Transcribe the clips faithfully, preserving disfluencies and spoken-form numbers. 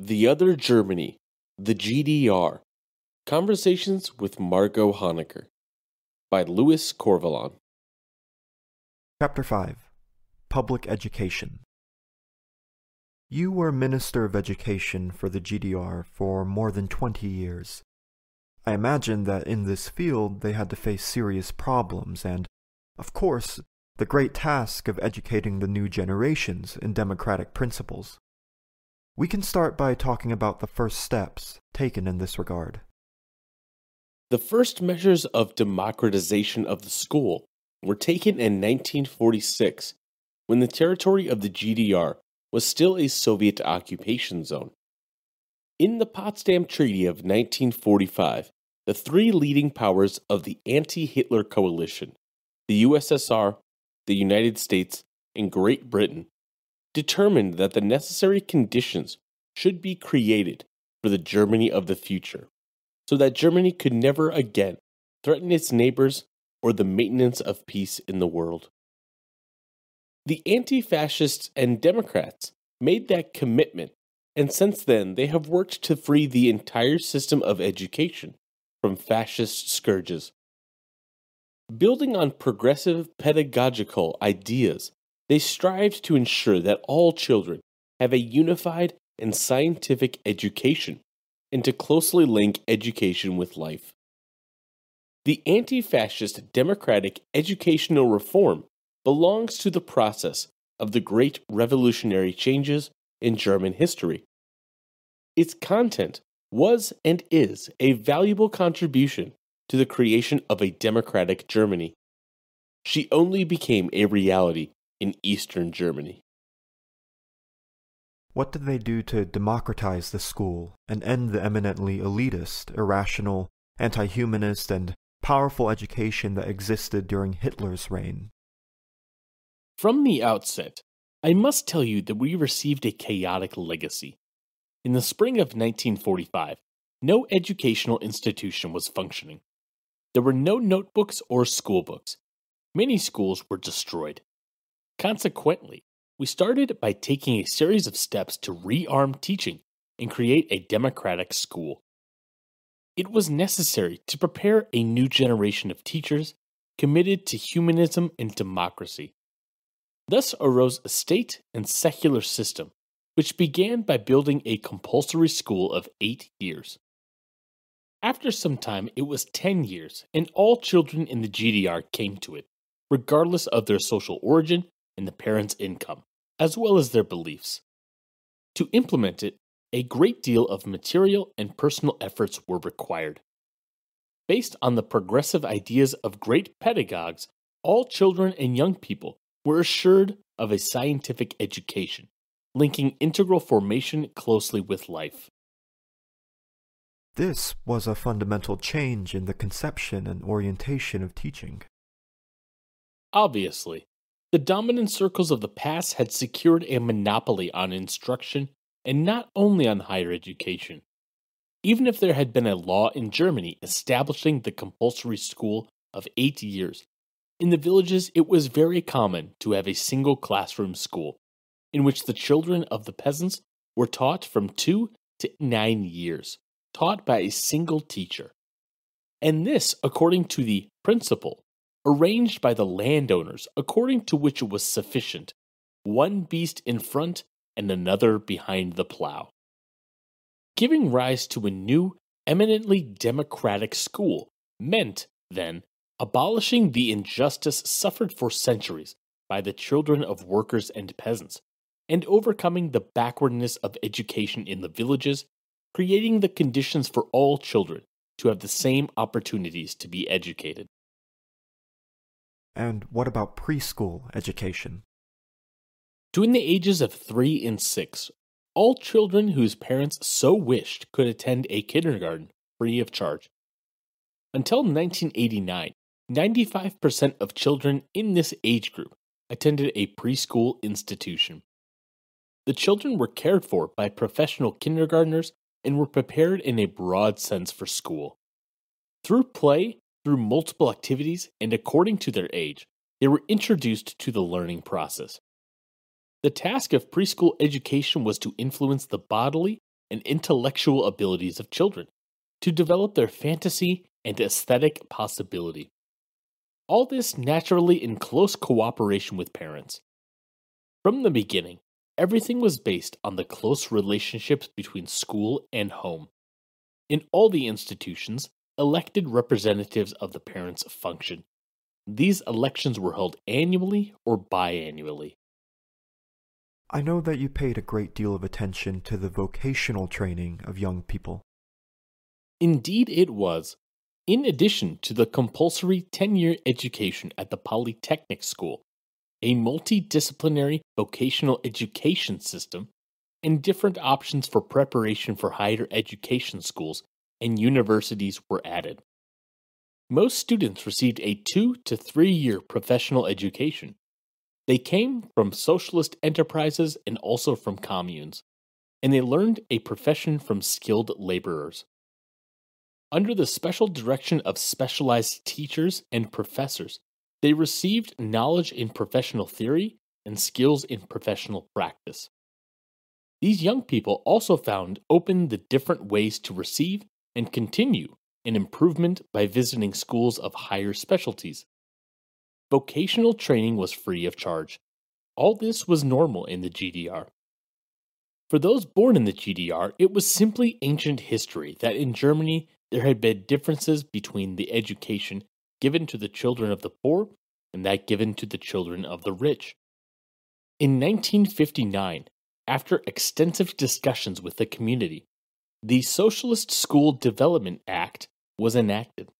The Other Germany, the G D R, Conversations with Margot Honecker, by Luis Corvalán. Chapter five, Public Education. You were Minister of Education for the G D R for more than twenty years. I imagine that in this field they had to face serious problems and, of course, the great task of educating the new generations in democratic principles. We can start by talking about the first steps taken in this regard. The first measures of democratization of the school were taken in nineteen forty-six, when the territory of the G D R was still a Soviet occupation zone. In the Potsdam Treaty of nineteen forty-five, the three leading powers of the anti-Hitler coalition, the U S S R, the United States, and Great Britain, determined that the necessary conditions should be created for the Germany of the future, so that Germany could never again threaten its neighbors or the maintenance of peace in the world. The anti-fascists and Democrats made that commitment, and since then they have worked to free the entire system of education from fascist scourges. Building on progressive pedagogical ideas, they strived to ensure that all children have a unified and scientific education, and to closely link education with life. The anti-fascist democratic educational reform belongs to the process of the great revolutionary changes in German history. Its content was and is a valuable contribution to the creation of a democratic Germany. She only became a reality in Eastern Germany. What did they do to democratize the school and end the eminently elitist, irrational, anti-humanist, and powerful education that existed during Hitler's reign? From the outset, I must tell you that we received a chaotic legacy. In the spring of nineteen forty-five, no educational institution was functioning. There were no notebooks or schoolbooks. Many schools were destroyed. Consequently, we started by taking a series of steps to rearm teaching and create a democratic school. It was necessary to prepare a new generation of teachers committed to humanism and democracy. Thus arose a state and secular system, which began by building a compulsory school of eight years. After some time, it was ten years, and all children in the G D R came to it, regardless of their social origin and the parents' income, as well as their beliefs. To implement it, a great deal of material and personal efforts were required. Based on the progressive ideas of great pedagogues, all children and young people were assured of a scientific education, linking integral formation closely with life. This was a fundamental change in the conception and orientation of teaching. Obviously, the dominant circles of the past had secured a monopoly on instruction, and not only on higher education. Even if there had been a law in Germany establishing the compulsory school of eight years, in the villages it was very common to have a single classroom school, in which the children of the peasants were taught from two to nine years, taught by a single teacher. And this according to the principle arranged by the landowners, according to which it was sufficient, one beast in front and another behind the plow, giving rise to a new, eminently democratic school, meant, then, abolishing the injustice suffered for centuries by the children of workers and peasants, and overcoming the backwardness of education in the villages, creating the conditions for all children to have the same opportunities to be educated. And what about preschool education? Between the ages of three and six, all children whose parents so wished could attend a kindergarten free of charge. Until nineteen eighty-nine, ninety-five percent of children in this age group attended a preschool institution. The children were cared for by professional kindergartners and were prepared in a broad sense for school. Through play, through multiple activities, and according to their age, they were introduced to the learning process. The task of preschool education was to influence the bodily and intellectual abilities of children, to develop their fantasy and aesthetic possibility. All this naturally in close cooperation with parents. From the beginning, everything was based on the close relationships between school and home. In all the institutions, elected representatives of the parents function. These elections were held annually or biannually. I know that you paid a great deal of attention to the vocational training of young people. Indeed it was. In addition to the compulsory ten-year education at the Polytechnic School, a multidisciplinary vocational education system, and different options for preparation for higher education schools and universities were added. Most students received a two to three-year professional education. They came from socialist enterprises and also from communes, and they learned a profession from skilled laborers. Under the special direction of specialized teachers and professors, they received knowledge in professional theory and skills in professional practice. These young people also found open the different ways to receive and continue an improvement by visiting schools of higher specialties. Vocational training was free of charge. All this was normal in the G D R. For those born in the G D R, it was simply ancient history that in Germany there had been differences between the education given to the children of the poor and that given to the children of the rich. In nineteen fifty-nine, after extensive discussions with the community, the Socialist School Development Act was enacted.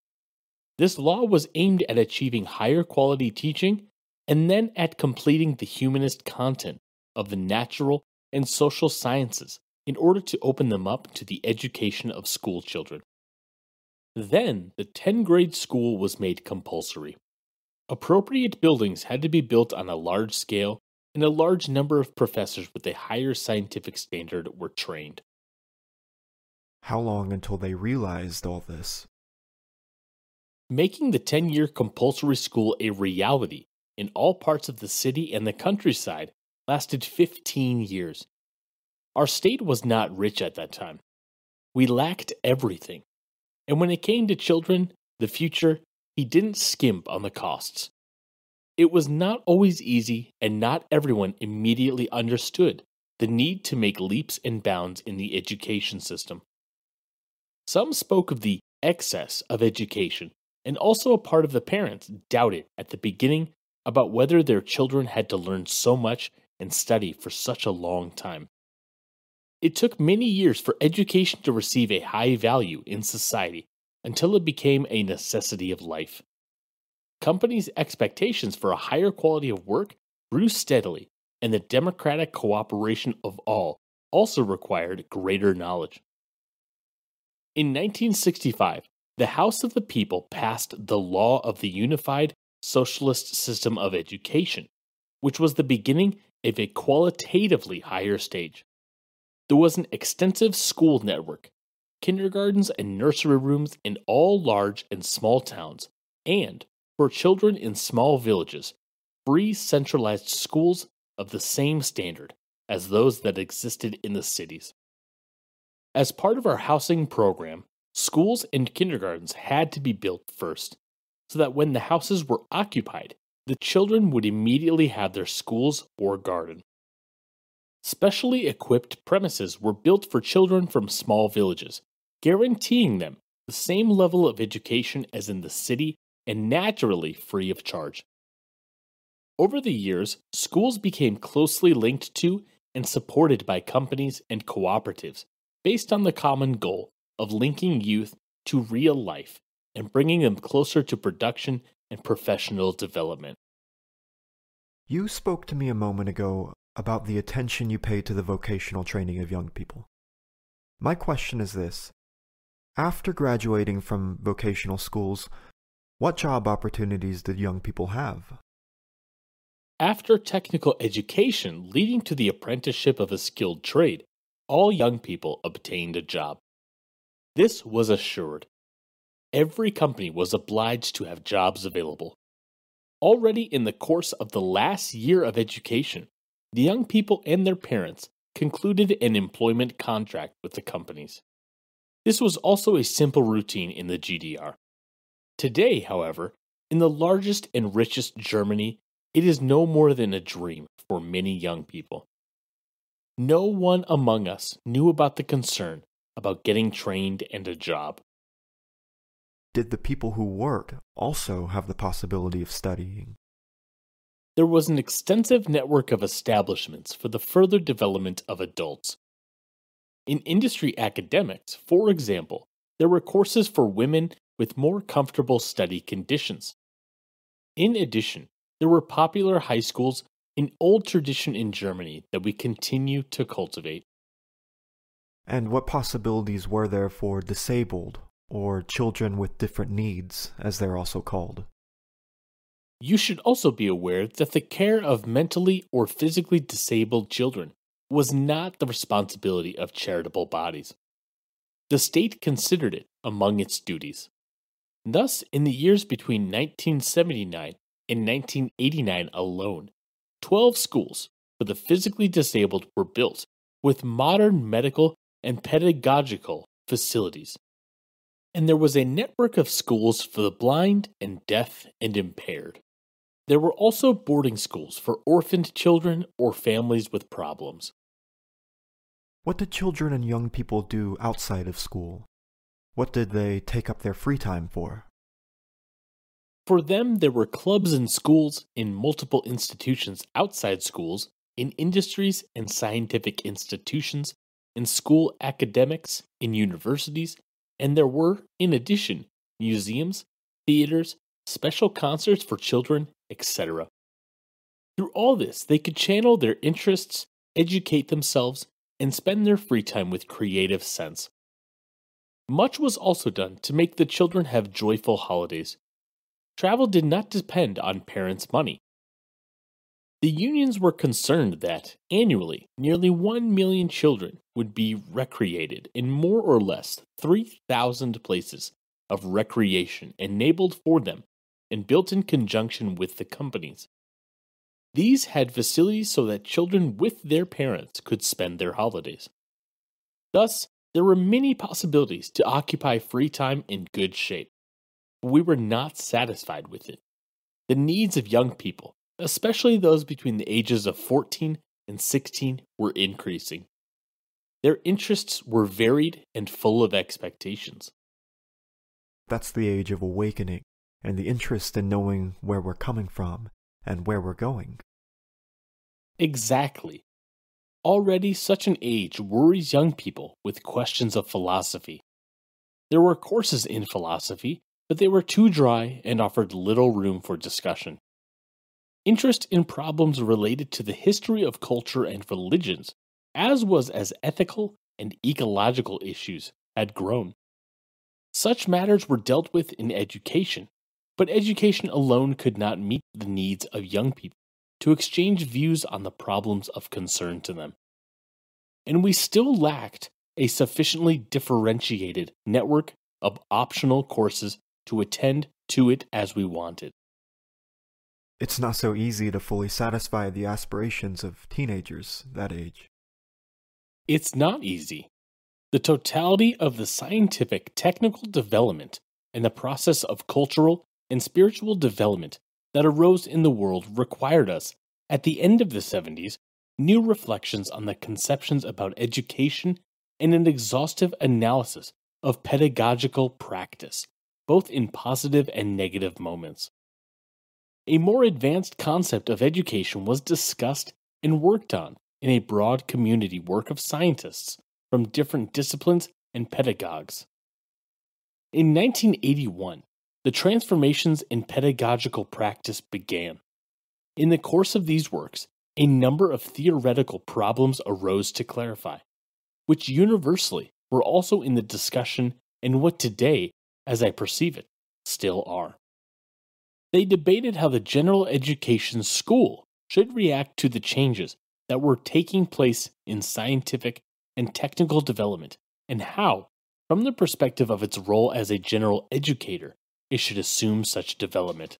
This law was aimed at achieving higher quality teaching and then at completing the humanist content of the natural and social sciences in order to open them up to the education of school children. Then, the ten-grade school was made compulsory. Appropriate buildings had to be built on a large scale, and a large number of professors with a higher scientific standard were trained. How long until they realized all this? Making the ten-year compulsory school a reality in all parts of the city and the countryside lasted fifteen years. Our state was not rich at that time. We lacked everything. And when it came to children, the future, he didn't skimp on the costs. It was not always easy, and not everyone immediately understood the need to make leaps and bounds in the education system. Some spoke of the excess of education, and also a part of the parents doubted at the beginning about whether their children had to learn so much and study for such a long time. It took many years for education to receive a high value in society until it became a necessity of life. Companies' expectations for a higher quality of work grew steadily, and the democratic cooperation of all also required greater knowledge. In nineteen sixty-five, the House of the People passed the Law of the Unified Socialist System of Education, which was the beginning of a qualitatively higher stage. There was an extensive school network, kindergartens and nursery rooms in all large and small towns, and, for children in small villages, free centralized schools of the same standard as those that existed in the cities. As part of our housing program, schools and kindergartens had to be built first, so that when the houses were occupied, the children would immediately have their schools or garden. Specially equipped premises were built for children from small villages, guaranteeing them the same level of education as in the city and naturally free of charge. Over the years, schools became closely linked to and supported by companies and cooperatives based on the common goal of linking youth to real life and bringing them closer to production and professional development. You spoke to me a moment ago about the attention you pay to the vocational training of young people. My question is this: after graduating from vocational schools, what job opportunities did young people have? After technical education leading to the apprenticeship of a skilled trade, all young people obtained a job. This was assured. Every company was obliged to have jobs available. Already in the course of the last year of education, the young people and their parents concluded an employment contract with the companies. This was also a simple routine in the G D R. Today, however, in the largest and richest Germany, it is no more than a dream for many young people. No one among us knew about the concern about getting trained and a job. Did the people who worked also have the possibility of studying? There was an extensive network of establishments for the further development of adults. In industry academics, for example, there were courses for women with more comfortable study conditions. In addition, there were popular high schools, an old tradition in Germany that we continue to cultivate. And what possibilities were there for disabled or children with different needs, as they're also called? You should also be aware that the care of mentally or physically disabled children was not the responsibility of charitable bodies. The state considered it among its duties. Thus, in the years between nineteen seventy-nine and nineteen eighty-nine alone, twelve schools for the physically disabled were built with modern medical and pedagogical facilities. And there was a network of schools for the blind and deaf and impaired. There were also boarding schools for orphaned children or families with problems. What did children and young people do outside of school? What did they take up their free time for? For them, there were clubs and schools in multiple institutions outside schools, in industries and scientific institutions, in school academics, in universities, and there were, in addition, museums, theaters, special concerts for children, et cetera. Through all this, they could channel their interests, educate themselves, and spend their free time with creative sense. Much was also done to make the children have joyful holidays. Travel did not depend on parents' money. The unions were concerned that, annually, nearly one million children would be recreated in more or less three thousand places of recreation enabled for them and built in conjunction with the companies. These had facilities so that children with their parents could spend their holidays. Thus, there were many possibilities to occupy free time in good shape, but we were not satisfied with it. The needs of young people, especially those between the ages of fourteen and sixteen, were increasing. Their interests were varied and full of expectations. That's the age of awakening, and the interest in knowing where we're coming from and where we're going. Exactly. Already such an age worries young people with questions of philosophy. There were courses in philosophy, but they were too dry and offered little room for discussion. Interest in problems related to the history of culture and religions, as well as ethical and ecological issues, had grown. Such matters were dealt with in education, but education alone could not meet the needs of young people to exchange views on the problems of concern to them. And we still lacked a sufficiently differentiated network of optional courses to attend to it as we wanted. It's not so easy to fully satisfy the aspirations of teenagers that age. It's not easy. The totality of the scientific technical development and the process of cultural and spiritual development that arose in the world required us, at the end of the seventies, new reflections on the conceptions about education and an exhaustive analysis of pedagogical practice, both in positive and negative moments. A more advanced concept of education was discussed and worked on in a broad community work of scientists from different disciplines and pedagogues. In nineteen eighty-one, the transformations in pedagogical practice began. In the course of these works, a number of theoretical problems arose to clarify, which universally were also in the discussion and what today, as I perceive it, still are. They debated how the general education school should react to the changes that were taking place in scientific and technical development, and how, from the perspective of its role as a general educator, it should assume such development.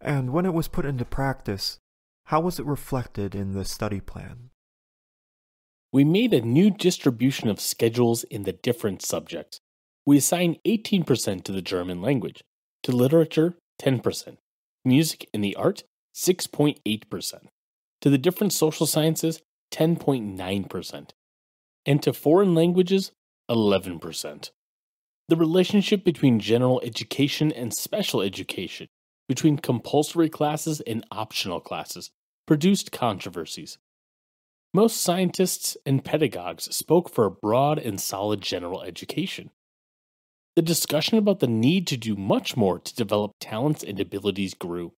And when it was put into practice, how was it reflected in the study plan? we made a new distribution of schedules in the different subjects. We assigned eighteen percent to the German language, to literature ten percent, music and the art six point eight percent, to the different social sciences ten point nine percent, and to foreign languages eleven percent. The relationship between general education and special education, between compulsory classes and optional classes, produced controversies. Most scientists and pedagogues spoke for a broad and solid general education. The discussion about the need to do much more to develop talents and abilities grew.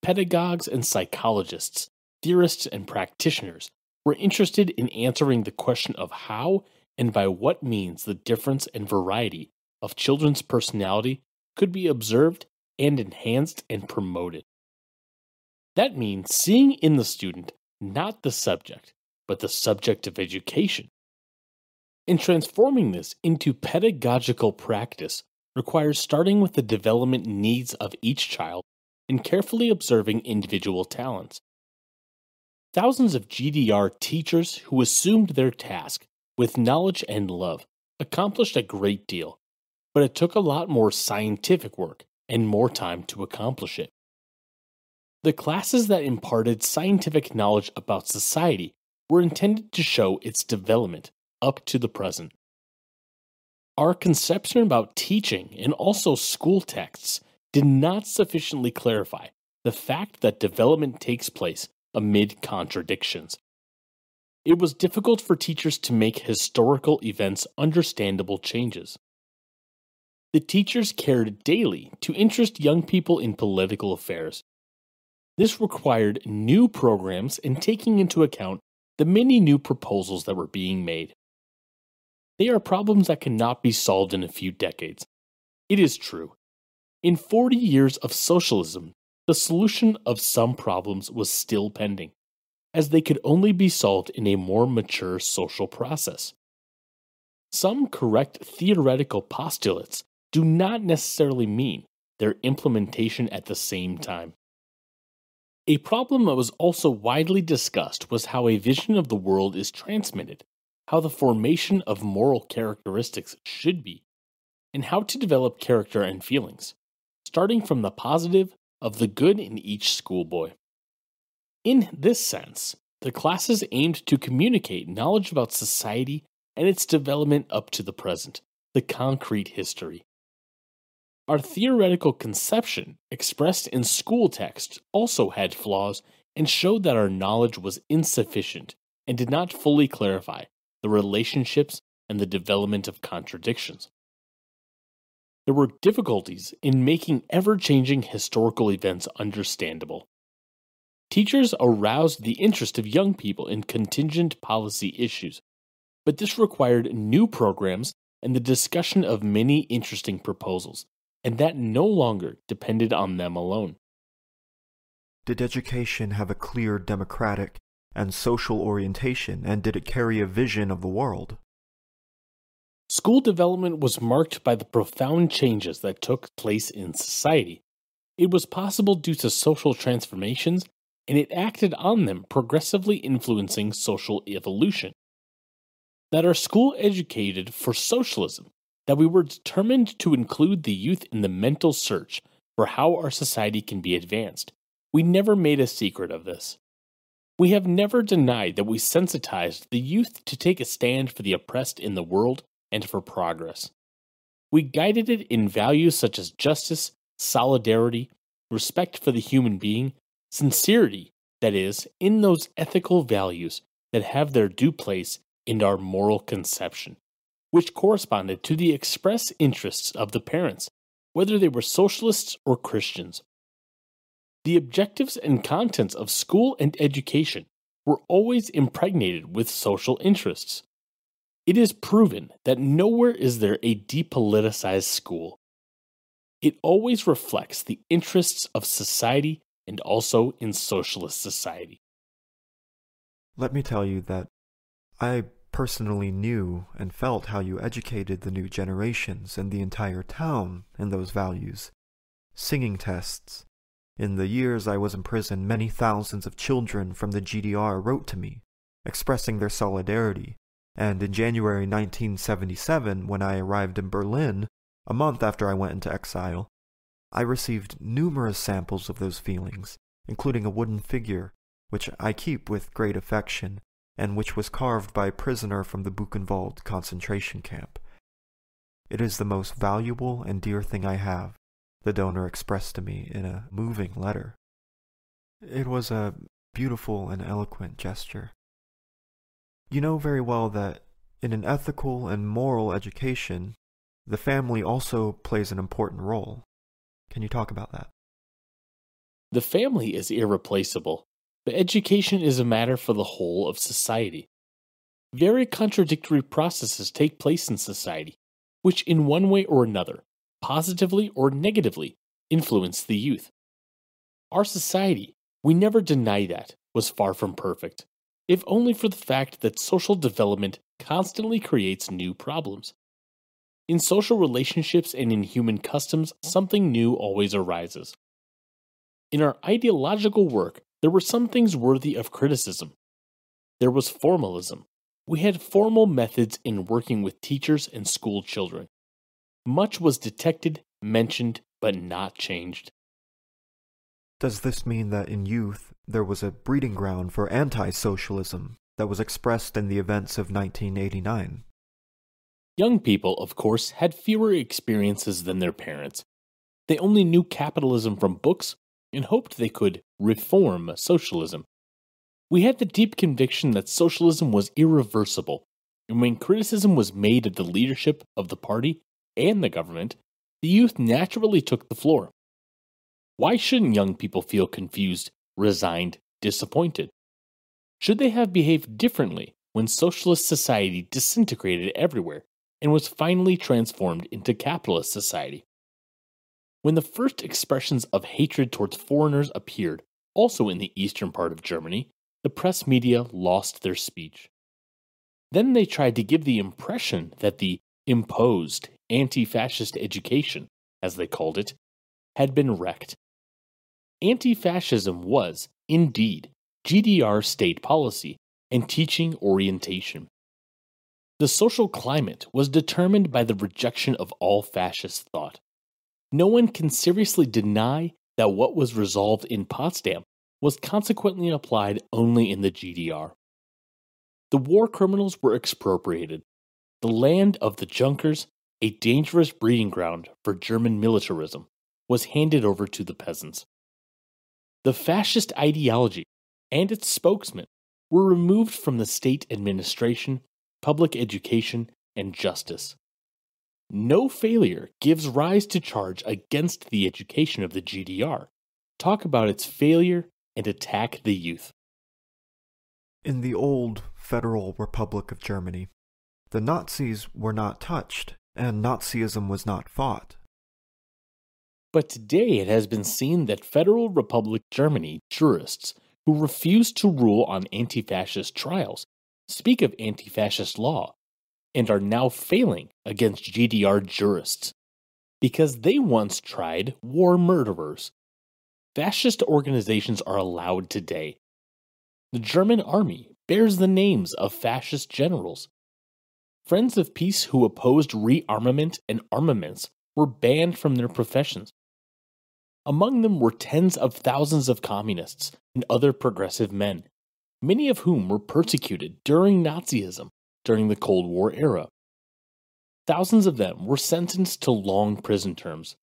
Pedagogues and psychologists, theorists and practitioners were interested in answering the question of how and by what means the difference and variety of children's personality could be observed and enhanced and promoted. That means seeing in the student not the subject, but the subject of education. And transforming this into pedagogical practice requires starting with the development needs of each child and carefully observing individual talents. Thousands of G D R teachers who assumed their task with knowledge and love accomplished a great deal, but it took a lot more scientific work and more time to accomplish it. The classes that imparted scientific knowledge about society were intended to show its development up to the present. Our conception about teaching and also school texts did not sufficiently clarify the fact that development takes place amid contradictions. It was difficult for teachers to make historical events understandable changes. The teachers cared daily to interest young people in political affairs. This required new programs and taking into account the many new proposals that were being made. They are problems that cannot be solved in a few decades. It is true. In forty years of socialism, the solution of some problems was still pending, as they could only be solved in a more mature social process. Some correct theoretical postulates do not necessarily mean their implementation at the same time. A problem that was also widely discussed was how a vision of the world is transmitted, how the formation of moral characteristics should be, and how to develop character and feelings, starting from the positive of the good in each schoolboy. In this sense, the classes aimed to communicate knowledge about society and its development up to the present, the concrete history. Our theoretical conception, expressed in school texts, also had flaws and showed that our knowledge was insufficient and did not fully clarify the relationships and the development of contradictions. There were difficulties in making ever-changing historical events understandable. Teachers aroused the interest of young people in contingent policy issues, but this required new programs and the discussion of many interesting proposals, and that no longer depended on them alone. Did education have a clear democratic and social orientation, and did it carry a vision of the world? School development was marked by the profound changes that took place in society. It was possible due to social transformations, and it acted on them, progressively influencing social evolution. That our school educated for socialism, that we were determined to include the youth in the mental search for how our society can be advanced. We never made a secret of this. We have never denied that we sensitized the youth to take a stand for the oppressed in the world and for progress. We guided it in values such as justice, solidarity, respect for the human being, sincerity, that is, in those ethical values that have their due place in our moral conception, which corresponded to the express interests of the parents, whether they were socialists or Christians. The objectives and contents of school and education were always impregnated with social interests. It is proven that nowhere is there a depoliticized school. It always reflects the interests of society and also in socialist society. Let me tell you that I personally knew and felt how you educated the new generations and the entire town in those values. Singing tests. In the years I was in prison, many thousands of children from the G D R wrote to me, expressing their solidarity, and in January nineteen seventy-seven, when I arrived in Berlin, a month after I went into exile, I received numerous samples of those feelings, including a wooden figure, which I keep with great affection, and which was carved by a prisoner from the Buchenwald concentration camp. It is the most valuable and dear thing I have, the donor expressed to me in a moving letter. It was a beautiful and eloquent gesture. You know very well that in an ethical and moral education, the family also plays an important role. Can you talk about that? The family is irreplaceable, but education is a matter for the whole of society. Very contradictory processes take place in society, which in one way or another, positively or negatively, influence the youth. Our society, we never deny that, was far from perfect, if only for the fact that social development constantly creates new problems. In social relationships and in human customs, something new always arises. In our ideological work, there were some things worthy of criticism. There was formalism. We had formal methods in working with teachers and school children. Much was detected, mentioned, but not changed. Does this mean that in youth, there was a breeding ground for anti-socialism that was expressed in the events of nineteen eighty-nine? Young people, of course, had fewer experiences than their parents. They only knew capitalism from books and hoped they could reform socialism. We had the deep conviction that socialism was irreversible, and when criticism was made of the leadership of the party and the government, the youth naturally took the floor. Why shouldn't young people feel confused, resigned, disappointed? Should they have behaved differently when socialist society disintegrated everywhere and was finally transformed into capitalist society? When the first expressions of hatred towards foreigners appeared, also in the eastern part of Germany, the press media lost their speech. Then they tried to give the impression that the imposed anti-fascist education, as they called it, had been wrecked. Anti-fascism was, indeed, G D R state policy and teaching orientation. The social climate was determined by the rejection of all fascist thought. No one can seriously deny that what was resolved in Potsdam was consequently applied only in the G D R. The war criminals were expropriated, the land of the Junkers, a dangerous breeding ground for German militarism, was handed over to the peasants. The fascist ideology and its spokesmen were removed from the state administration, public education, and justice. No failure gives rise to charge against the education of the G D R. Talk about its failure and attack the youth. In the old Federal Republic of Germany, the Nazis were not touched, and Nazism was not fought. But today it has been seen that Federal Republic Germany jurists who refuse to rule on anti-fascist trials speak of anti-fascist law and are now failing against G D R jurists because they once tried war murderers. Fascist organizations are allowed today. The German army bears the names of fascist generals. Friends of peace who opposed rearmament and armaments were banned from their professions. Among them were tens of thousands of communists and other progressive men, many of whom were persecuted during Nazism during the Cold War era. Thousands of them were sentenced to long prison terms.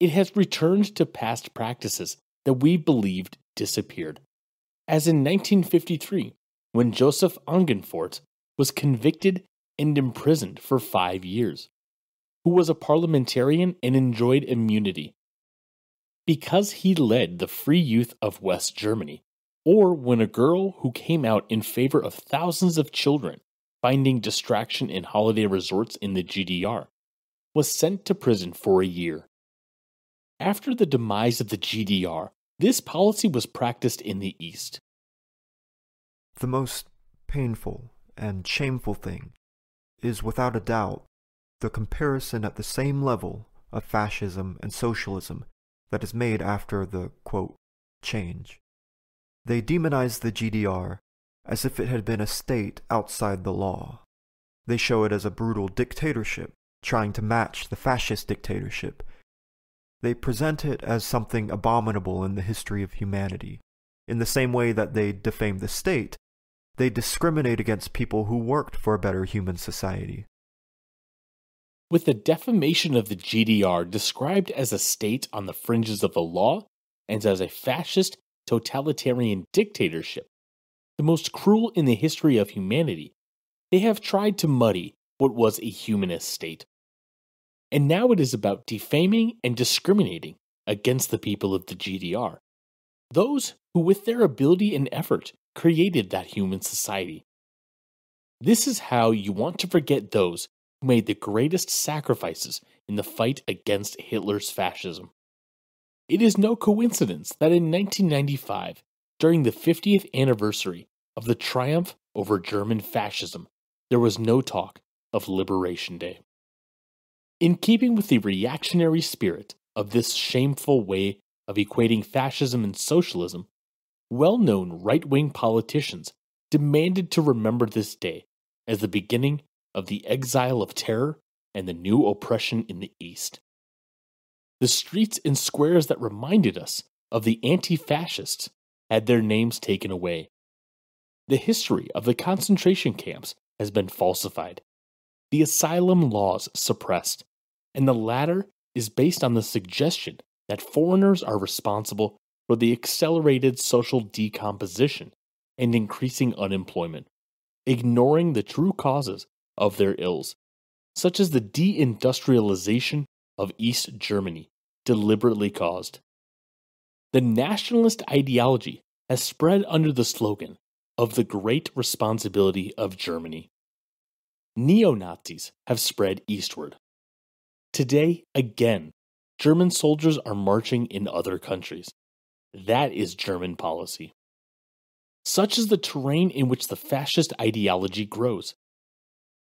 It has returned to past practices that we believed disappeared, as in nineteen fifty-three, when Joseph Angenfort was convicted and imprisoned for five years, who was a parliamentarian and enjoyed immunity, because he led the free youth of West Germany, or when a girl who came out in favor of thousands of children finding distraction in holiday resorts in the G D R, was sent to prison for a year. After the demise of the G D R, this policy was practiced in the East. The most painful and shameful thing is, without a doubt, the comparison at the same level of fascism and socialism that is made after the, quote, change. They demonize the G D R as if it had been a state outside the law. They show it as a brutal dictatorship, trying to match the fascist dictatorship. They present it as something abominable in the history of humanity. In the same way that they defame the state, they discriminate against people who worked for a better human society. With the defamation of the G D R described as a state on the fringes of the law and as a fascist, totalitarian dictatorship, the most cruel in the history of humanity, they have tried to muddy what was a humanist state. And now it is about defaming and discriminating against the people of the G D R, those who with their ability and effort created that human society. This is how you want to forget those made the greatest sacrifices in the fight against Hitler's fascism. It is no coincidence that in nineteen ninety-five, during the fiftieth anniversary of the triumph over German fascism, there was no talk of Liberation Day. In keeping with the reactionary spirit of this shameful way of equating fascism and socialism, well-known right-wing politicians demanded to remember this day as the beginning of the exile of terror and the new oppression in the East. The streets and squares that reminded us of the anti-fascists had their names taken away. The history of the concentration camps has been falsified, the asylum laws suppressed, and the latter is based on the suggestion that foreigners are responsible for the accelerated social decomposition and increasing unemployment, ignoring the true causes of their ills, such as the deindustrialization of East Germany, deliberately caused. The nationalist ideology has spread under the slogan of the great responsibility of Germany. Neo-Nazis have spread eastward. Today, again, German soldiers are marching in other countries. That is German policy. Such is the terrain in which the fascist ideology grows.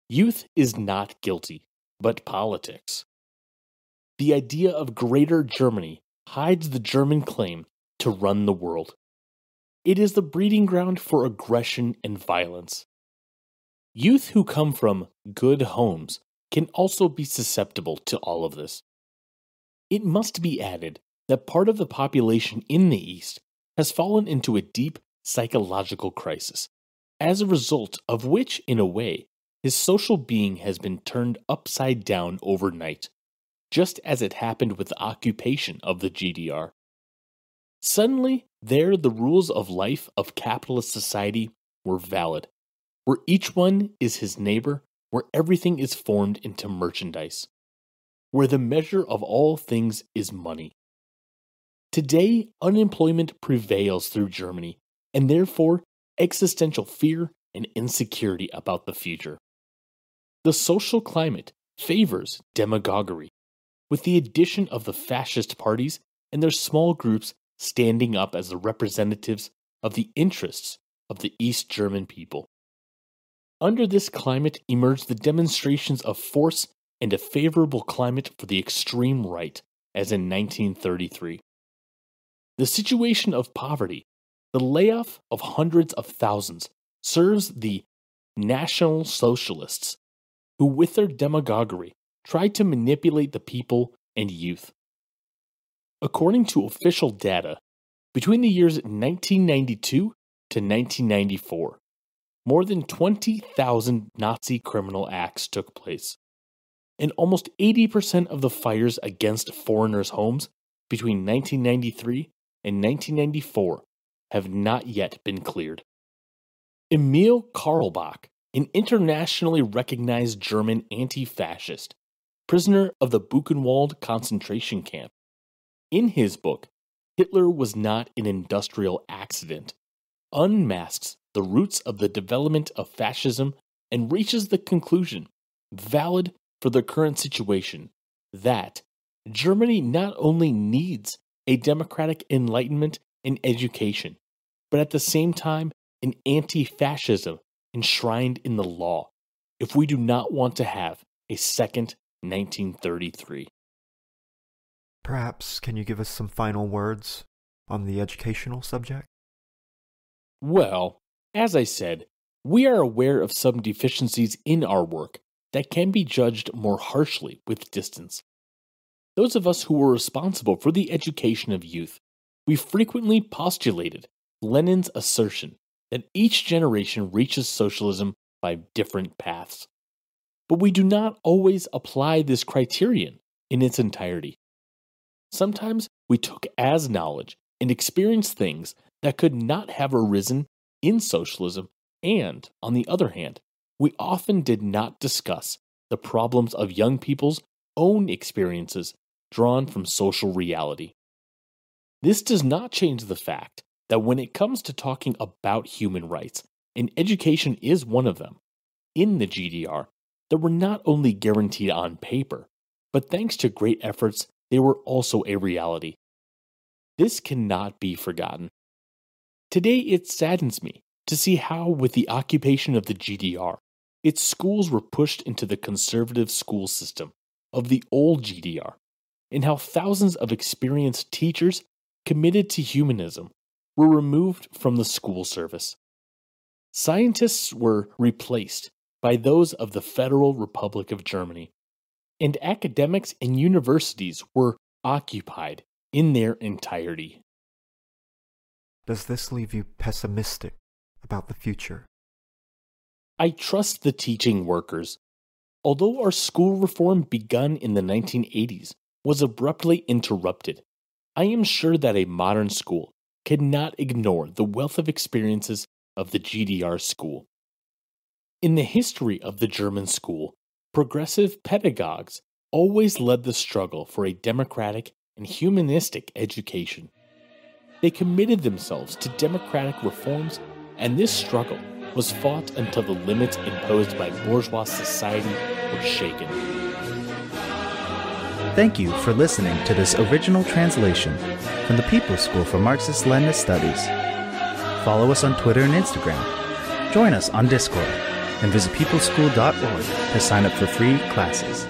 Youth is not guilty, but politics. The idea of Greater Germany hides the German claim to run the world. It is the breeding ground for aggression and violence. Youth who come from good homes can also be susceptible to all of this. It must be added that part of the population in the East has fallen into a deep psychological crisis, as a result of which, in a way, his social being has been turned upside down overnight, just as it happened with the occupation of the G D R. Suddenly, there the rules of life of capitalist society were valid, where each one is his neighbor, where everything is formed into merchandise, where the measure of all things is money. Today, unemployment prevails through Germany, and therefore existential fear and insecurity about the future. The social climate favors demagoguery, with the addition of the fascist parties and their small groups standing up as the representatives of the interests of the East German people. Under this climate emerge the demonstrations of force and a favorable climate for the extreme right, as in nineteen thirty-three. The situation of poverty, the layoff of hundreds of thousands, serves the National Socialists, who with their demagoguery tried to manipulate the people and youth. According to official data, between the years nineteen ninety-two to nineteen ninety-four, more than twenty thousand Nazi criminal acts took place, and almost eighty percent of the fires against foreigners' homes between nineteen ninety-three and nineteen ninety-four have not yet been cleared. Emil Karlbach, an internationally recognized German anti-fascist, prisoner of the Buchenwald concentration camp, in his book, Hitler Was Not an Industrial Accident, unmasks the roots of the development of fascism and reaches the conclusion, valid for the current situation, that Germany not only needs a democratic enlightenment and education, but at the same time an anti-fascism enshrined in the law, if we do not want to have a second nineteen thirty-three. Perhaps, can you give us some final words on the educational subject? Well, As I said, we are aware of some deficiencies in our work that can be judged more harshly with distance. Those of us who were responsible for the education of youth, we frequently postulated Lenin's assertion that each generation reaches socialism by different paths. But we do not always apply this criterion in its entirety. Sometimes we took as knowledge and experienced things that could not have arisen in socialism, and, on the other hand, we often did not discuss the problems of young people's own experiences drawn from social reality. This does not change the fact that when it comes to talking about human rights, and education is one of them, in the G D R, they were not only guaranteed on paper, but thanks to great efforts, they were also a reality. This cannot be forgotten. Today it saddens me to see how, with the occupation of the G D R, its schools were pushed into the conservative school system of the old G D R, and how thousands of experienced teachers committed to humanism were removed from the school service. Scientists were replaced by those of the Federal Republic of Germany, and academics and universities were occupied in their entirety. Does this leave you pessimistic about the future? I trust the teaching workers. Although our school reform begun in the nineteen eighties was abruptly interrupted, I am sure that a modern school cannot ignore the wealth of experiences of the G D R school. In the history of the German school, progressive pedagogues always led the struggle for a democratic and humanistic education. They committed themselves to democratic reforms, and this struggle was fought until the limits imposed by bourgeois society were shaken. Thank you for listening to this original translation from the People's School for Marxist-Leninist Studies. Follow us on Twitter and Instagram. Join us on Discord and visit people school dot org to sign up for free classes.